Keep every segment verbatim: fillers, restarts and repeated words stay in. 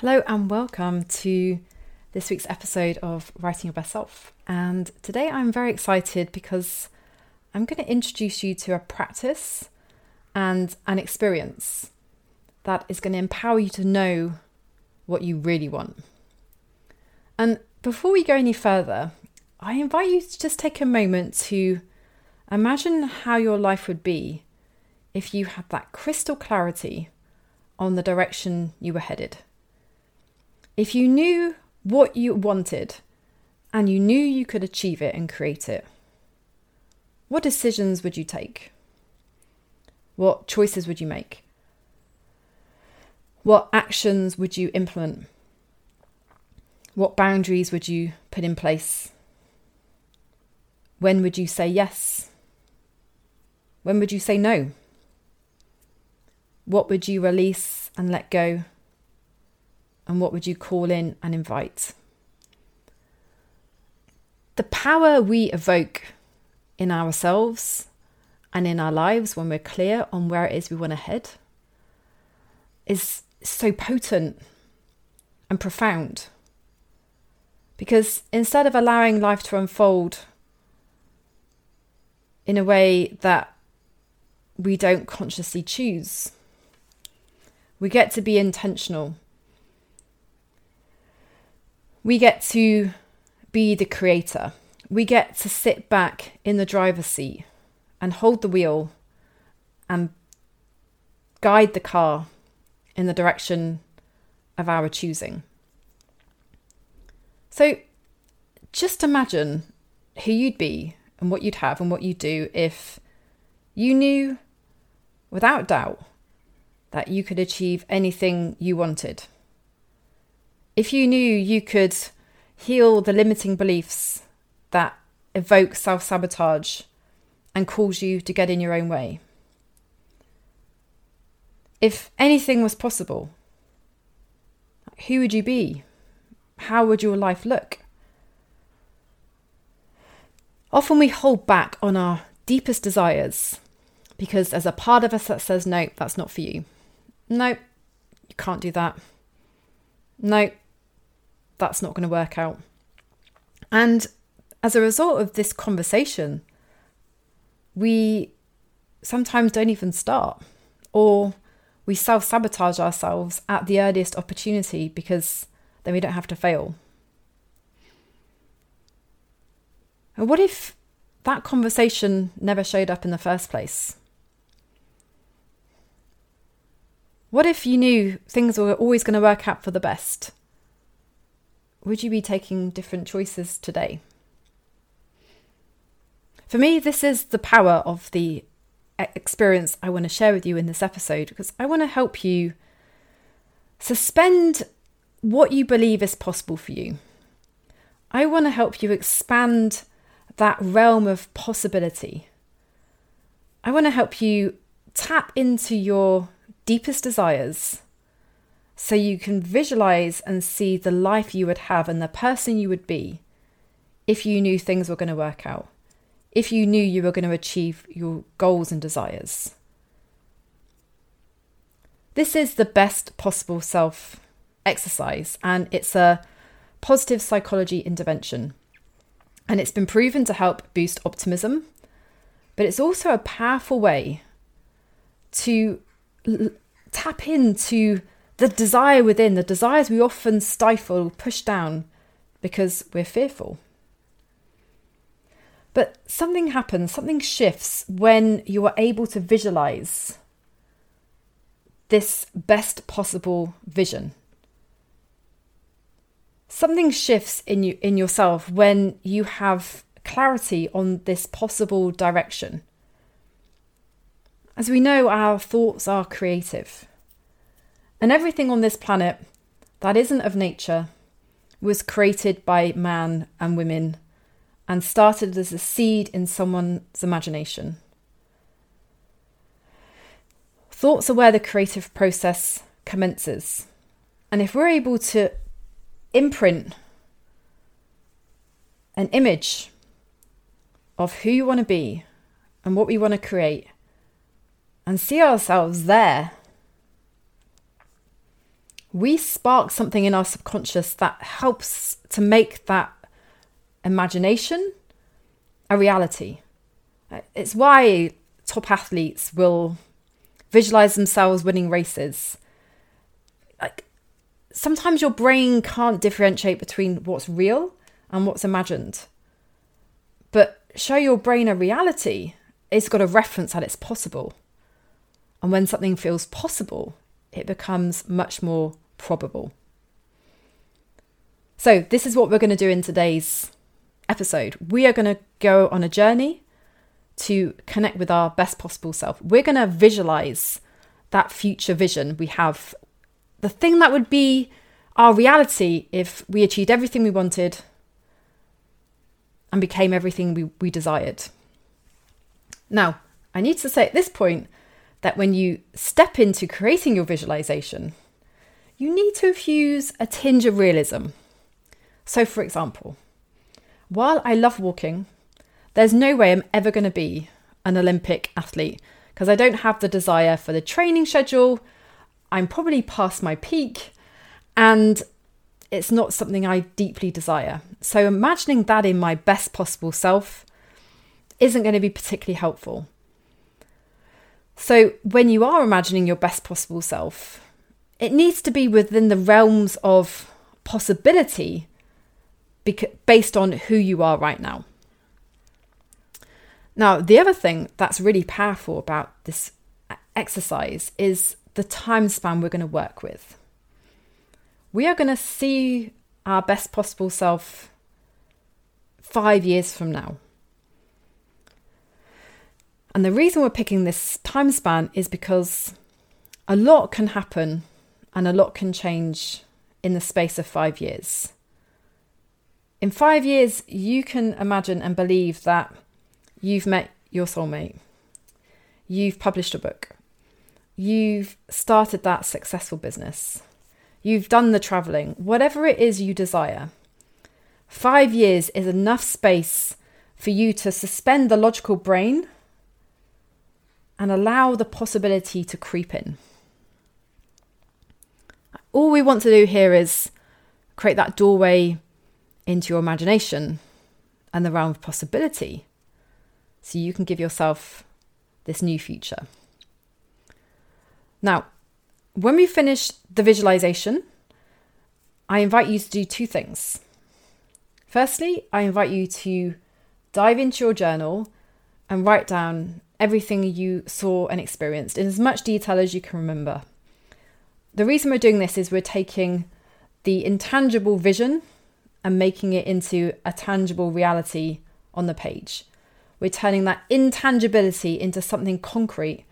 Hello and welcome to this week's episode of Writing Your Best Self. And today I'm very excited because I'm going to introduce you to a practice and an experience that is going to empower you to know what you really want. And before we go any further, I invite you to just take a moment to imagine how your life would be if you had that crystal clarity on the direction you were headed. If you knew what you wanted and you knew you could achieve it and create it, what decisions would you take? What choices would you make? What actions would you implement? What boundaries would you put in place? When would you say yes? When would you say no? What would you release and let go? And what would you call in and invite? The power we evoke in ourselves and in our lives when we're clear on where it is we want to head is so potent and profound. Because instead of allowing life to unfold in a way that we don't consciously choose, we get to be intentional. We get to be the creator. We get to sit back in the driver's seat and hold the wheel and guide the car in the direction of our choosing. So just imagine who you'd be and what you'd have and what you'd do if you knew without doubt that you could achieve anything you wanted. If you knew you could heal the limiting beliefs that evoke self-sabotage and cause you to get in your own way. If anything was possible, who would you be? How would your life look? Often we hold back on our deepest desires because there's a part of us that says, no, that's not for you. No, you can't do that. No, that's not going to work out. And as a result of this conversation, we sometimes don't even start, or we self-sabotage ourselves at the earliest opportunity because then we don't have to fail. And what if that conversation never showed up in the first place? What if you knew things were always going to work out for the best? Would you be taking different choices today? For me, this is the power of the experience I want to share with you in this episode, because I want to help you suspend what you believe is possible for you. I want to help you expand that realm of possibility. I want to help you tap into your deepest desires so you can visualize and see the life you would have and the person you would be if you knew things were going to work out, if you knew you were going to achieve your goals and desires. This is the best possible self exercise, and it's a positive psychology intervention, and it's been proven to help boost optimism, but it's also a powerful way to tap into the desire within, the desires we often stifle, push down because we're fearful. But something happens, something shifts when you are able to visualize this best possible vision. Something shifts in you, in yourself, when you have clarity on this possible direction. As we know, our thoughts are creative. And everything on this planet that isn't of nature was created by man and women and started as a seed in someone's imagination. Thoughts are where the creative process commences. And if we're able to imprint an image of who you want to be and what we want to create and see ourselves there, we spark something in our subconscious that helps to make that imagination a reality. It's why top athletes will visualize themselves winning races. Like, sometimes your brain can't differentiate between what's real and what's imagined. But show your brain a reality, it's got a reference that it's possible. And when something feels possible, it becomes much more probable. So this is what we're going to do in today's episode. We are going to go on a journey to connect with our best possible self. We're going to visualize that future vision we have, the thing that would be our reality if we achieved everything we wanted and became everything we, we desired. Now, I need to say at this point that when you step into creating your visualization, you need to infuse a tinge of realism. So for example, while I love walking, there's no way I'm ever going to be an Olympic athlete because I don't have the desire for the training schedule. I'm probably past my peak and it's not something I deeply desire. So imagining that in my best possible self isn't going to be particularly helpful. So when you are imagining your best possible self, it needs to be within the realms of possibility based on who you are right now. Now, the other thing that's really powerful about this exercise is the time span we're going to work with. We are going to see our best possible self five years from now. And the reason we're picking this time span is because a lot can happen and a lot can change in the space of five years. In five years, you can imagine and believe that you've met your soulmate. You've published a book. You've started that successful business. You've done the traveling. Whatever it is you desire. Five years is enough space for you to suspend the logical brain and allow the possibility to creep in. All we want to do here is create that doorway into your imagination and the realm of possibility, so you can give yourself this new future. Now, when we finish the visualization, I invite you to do two things. Firstly, I invite you to dive into your journal and write down everything you saw and experienced in as much detail as you can remember. The reason we're doing this is we're taking the intangible vision and making it into a tangible reality on the page. We're turning that intangibility into something concrete,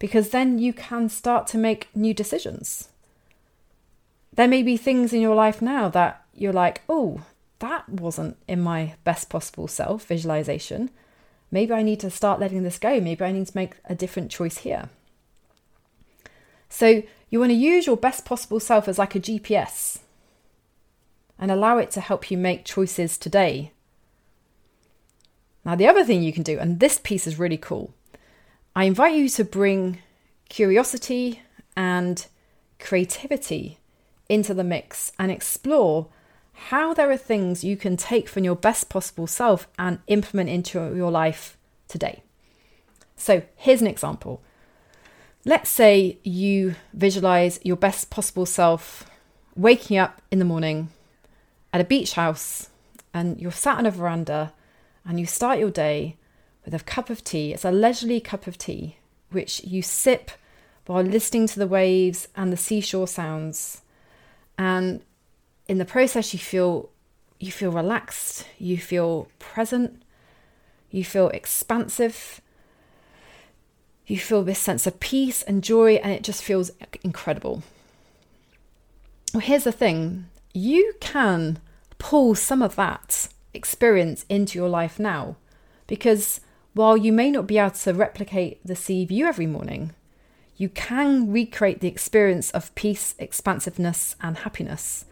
because then you can start to make new decisions. There may be things in your life now that you're like, oh, that wasn't in my best possible self visualization. Maybe I need to start letting this go. Maybe I need to make a different choice here. So you want to use your best possible self as like a G P S and allow it to help you make choices today. Now, the other thing you can do, and this piece is really cool, I invite you to bring curiosity and creativity into the mix and explore how there are things you can take from your best possible self and implement into your life today. So here's an example. Let's say you visualize your best possible self waking up in the morning at a beach house and you're sat on a veranda and you start your day with a cup of tea. It's a leisurely cup of tea, which you sip while listening to the waves and the seashore sounds. And in the process, you feel you feel relaxed, you feel present, you feel expansive, You feel this sense of peace and joy, and it just feels incredible. Well, here's the thing. You can pull some of that experience into your life now, because while you may not be able to replicate the sea view every morning, you can recreate the experience of peace, expansiveness, and happiness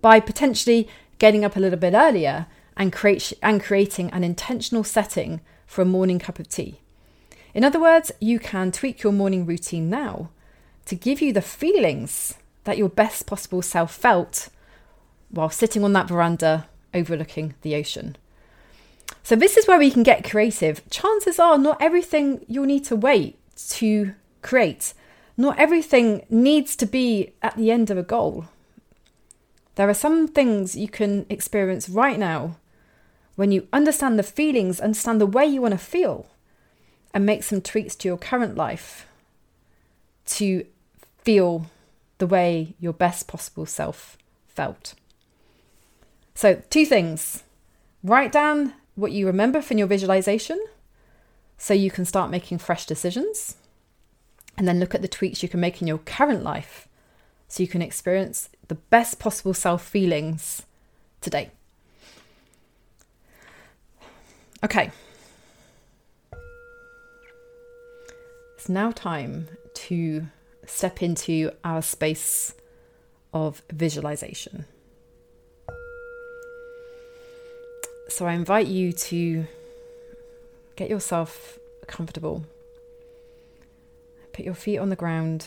by potentially getting up a little bit earlier and, create, and creating an intentional setting for a morning cup of tea. In other words, you can tweak your morning routine now to give you the feelings that your best possible self felt while sitting on that veranda overlooking the ocean. So this is where we can get creative. Chances are not everything you'll need to wait to create. Not everything needs to be at the end of a goal. There are some things you can experience right now when you understand the feelings, understand the way you want to feel, and make some tweaks to your current life to feel the way your best possible self felt. So two things. Write down what you remember from your visualization so you can start making fresh decisions, and then look at the tweaks you can make in your current life so you can experience the best possible self feelings today. Okay. It's now time to step into our space of visualization. So I invite you to get yourself comfortable. Put your feet on the ground.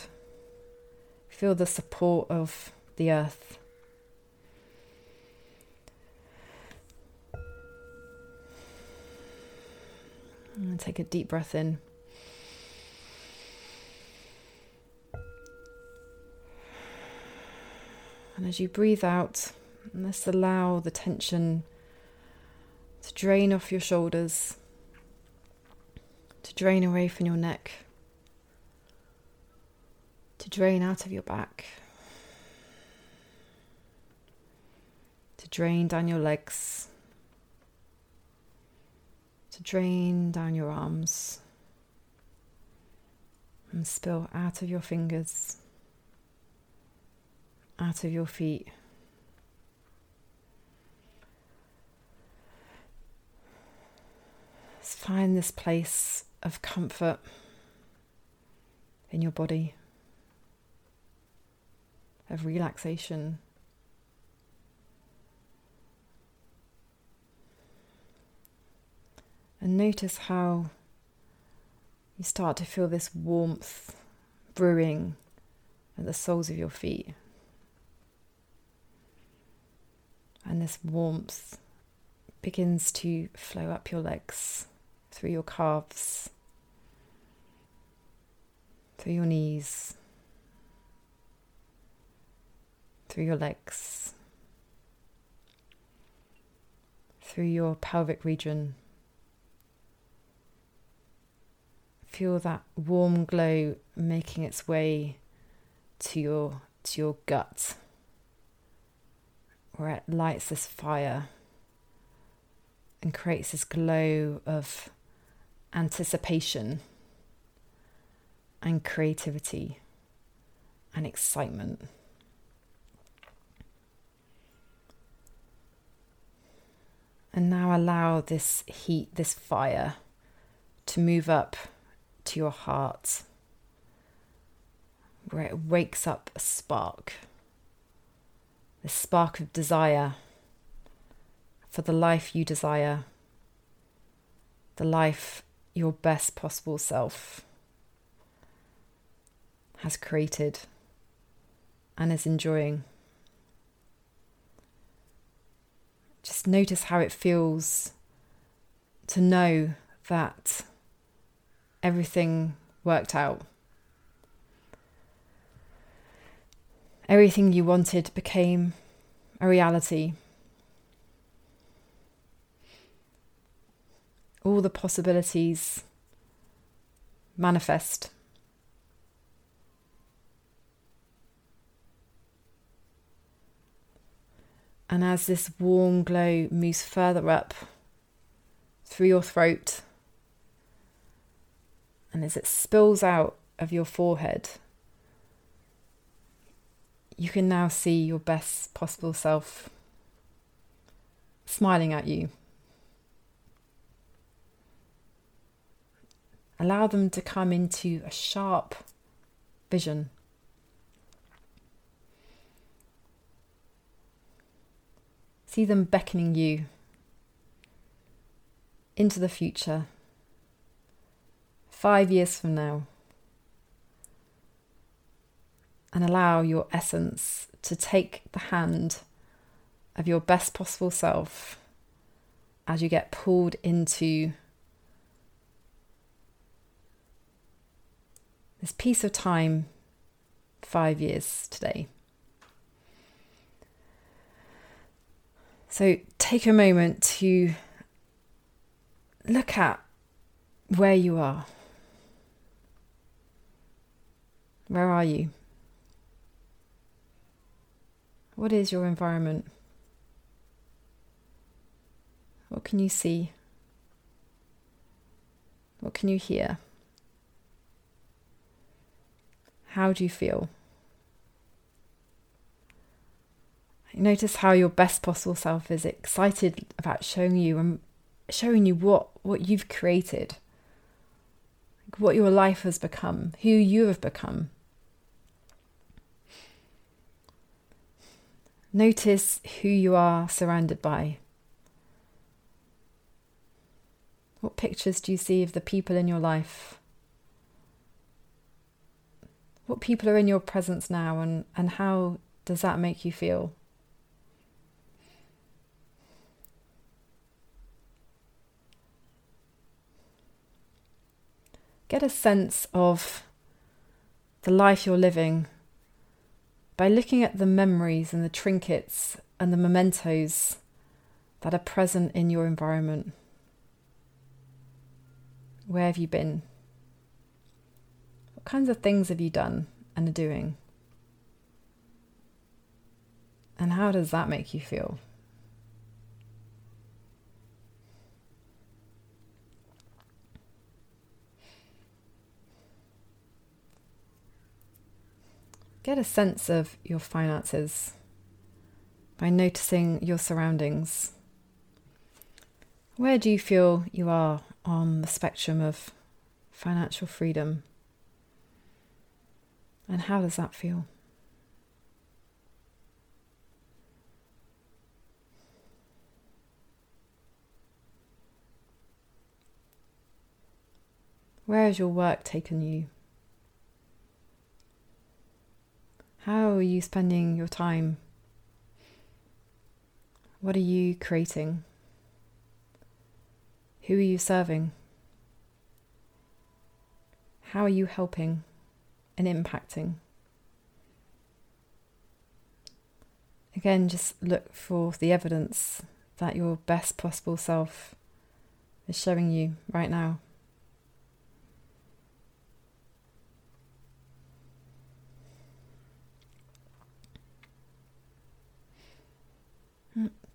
Feel the support of the earth. And take a deep breath in. And as you breathe out, let's allow the tension to drain off your shoulders, to drain away from your neck, to drain out of your back, to drain down your legs, to drain down your arms, and spill out of your fingers, out of your feet. Find this place of comfort in your body, of relaxation. And notice how you start to feel this warmth brewing at the soles of your feet. And this warmth begins to flow up your legs, through your calves, through your knees, through your legs, through your pelvic region. Feel that warm glow making its way to your to your gut, where it lights this fire and creates this glow of anticipation and creativity and excitement. And now allow this heat, this fire, to move up to your heart, where it wakes up a spark, this spark of desire for the life you desire, the life your best possible self has created and is enjoying. Just notice how it feels to know that everything worked out. Everything you wanted became a reality. All the possibilities manifest. And as this warm glow moves further up through your throat, and as it spills out of your forehead, you can now see your best possible self smiling at you. Allow them to come into a sharp vision. See them beckoning you into the future, five years from now, and allow your essence to take the hand of your best possible self as you get pulled into this piece of time, five years today. So take a moment to look at where you are. Where are you? What is your environment? What can you see? What can you hear? How do you feel? Notice how your best possible self is excited about showing you and showing you what, what you've created, what your life has become, who you have become. Notice who you are surrounded by. What pictures do you see of the people in your life? What people are in your presence now, and, and how does that make you feel? Get a sense of the life you're living by looking at the memories and the trinkets and the mementos that are present in your environment. Where have you been? What kinds of things have you done and are doing? And how does that make you feel? Get a sense of your finances by noticing your surroundings. Where do you feel you are on the spectrum of financial freedom? And how does that feel? Where has your work taken you? How are you spending your time? What are you creating? Who are you serving? How are you helping and impacting? Again, just look for the evidence that your best possible self is showing you right now.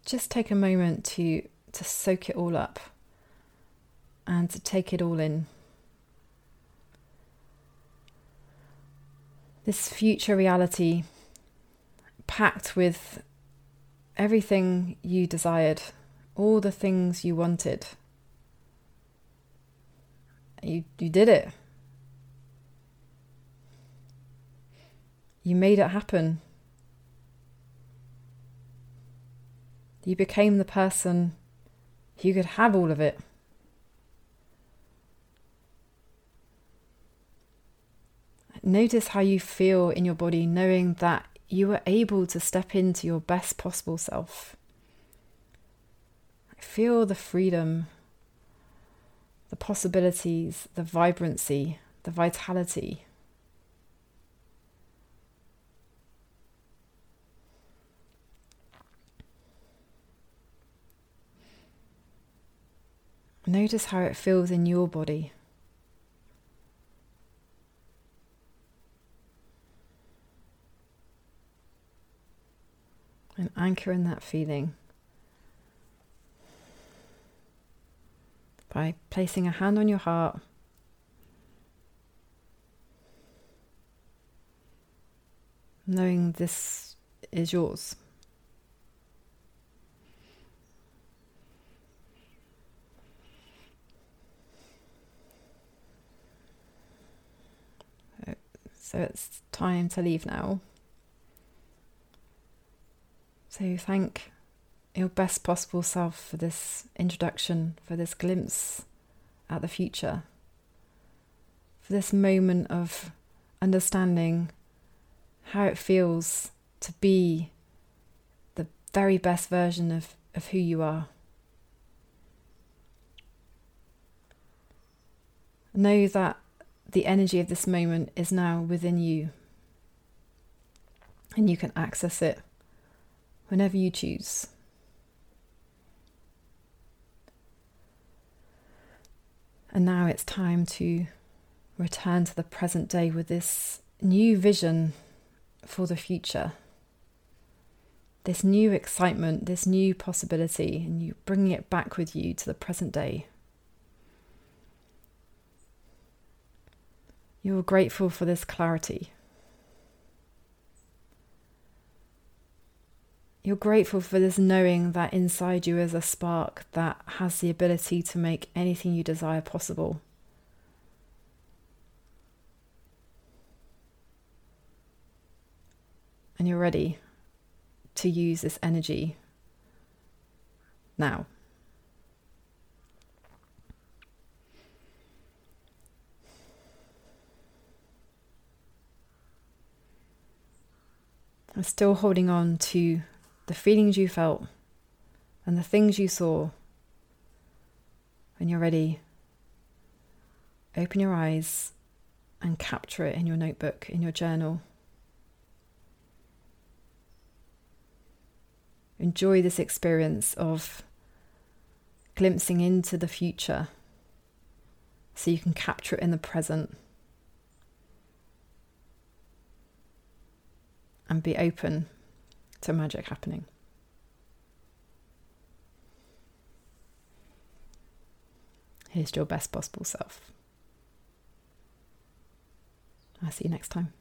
Just take a moment to, to soak it all up and to take it all in. This future reality packed with everything you desired, all the things you wanted. You, you did it. You made it happen. You became the person who could have all of it. Notice how you feel in your body, knowing that you were able to step into your best possible self. Feel the freedom, the possibilities, the vibrancy, the vitality. Notice how it feels in your body. And anchor in that feeling by placing a hand on your heart knowing this is yours. So it's time to leave now. So thank your best possible self for this introduction, for this glimpse at the future, for this moment of understanding how it feels to be the very best version of, of who you are. Know that the energy of this moment is now within you, and you can access it whenever you choose. And now it's time to return to the present day with this new vision for the future, this new excitement, this new possibility, and you bringing it back with you to the present day. You're grateful for this clarity. You're grateful for this knowing that inside you is a spark that has the ability to make anything you desire possible. And you're ready to use this energy now. I'm still holding on to the feelings you felt and the things you saw. When you're ready, open your eyes and capture it in your notebook, in your journal. Enjoy this experience of glimpsing into the future so you can capture it in the present. And be open to magic happening. Here's your best possible self. I'll see you next time.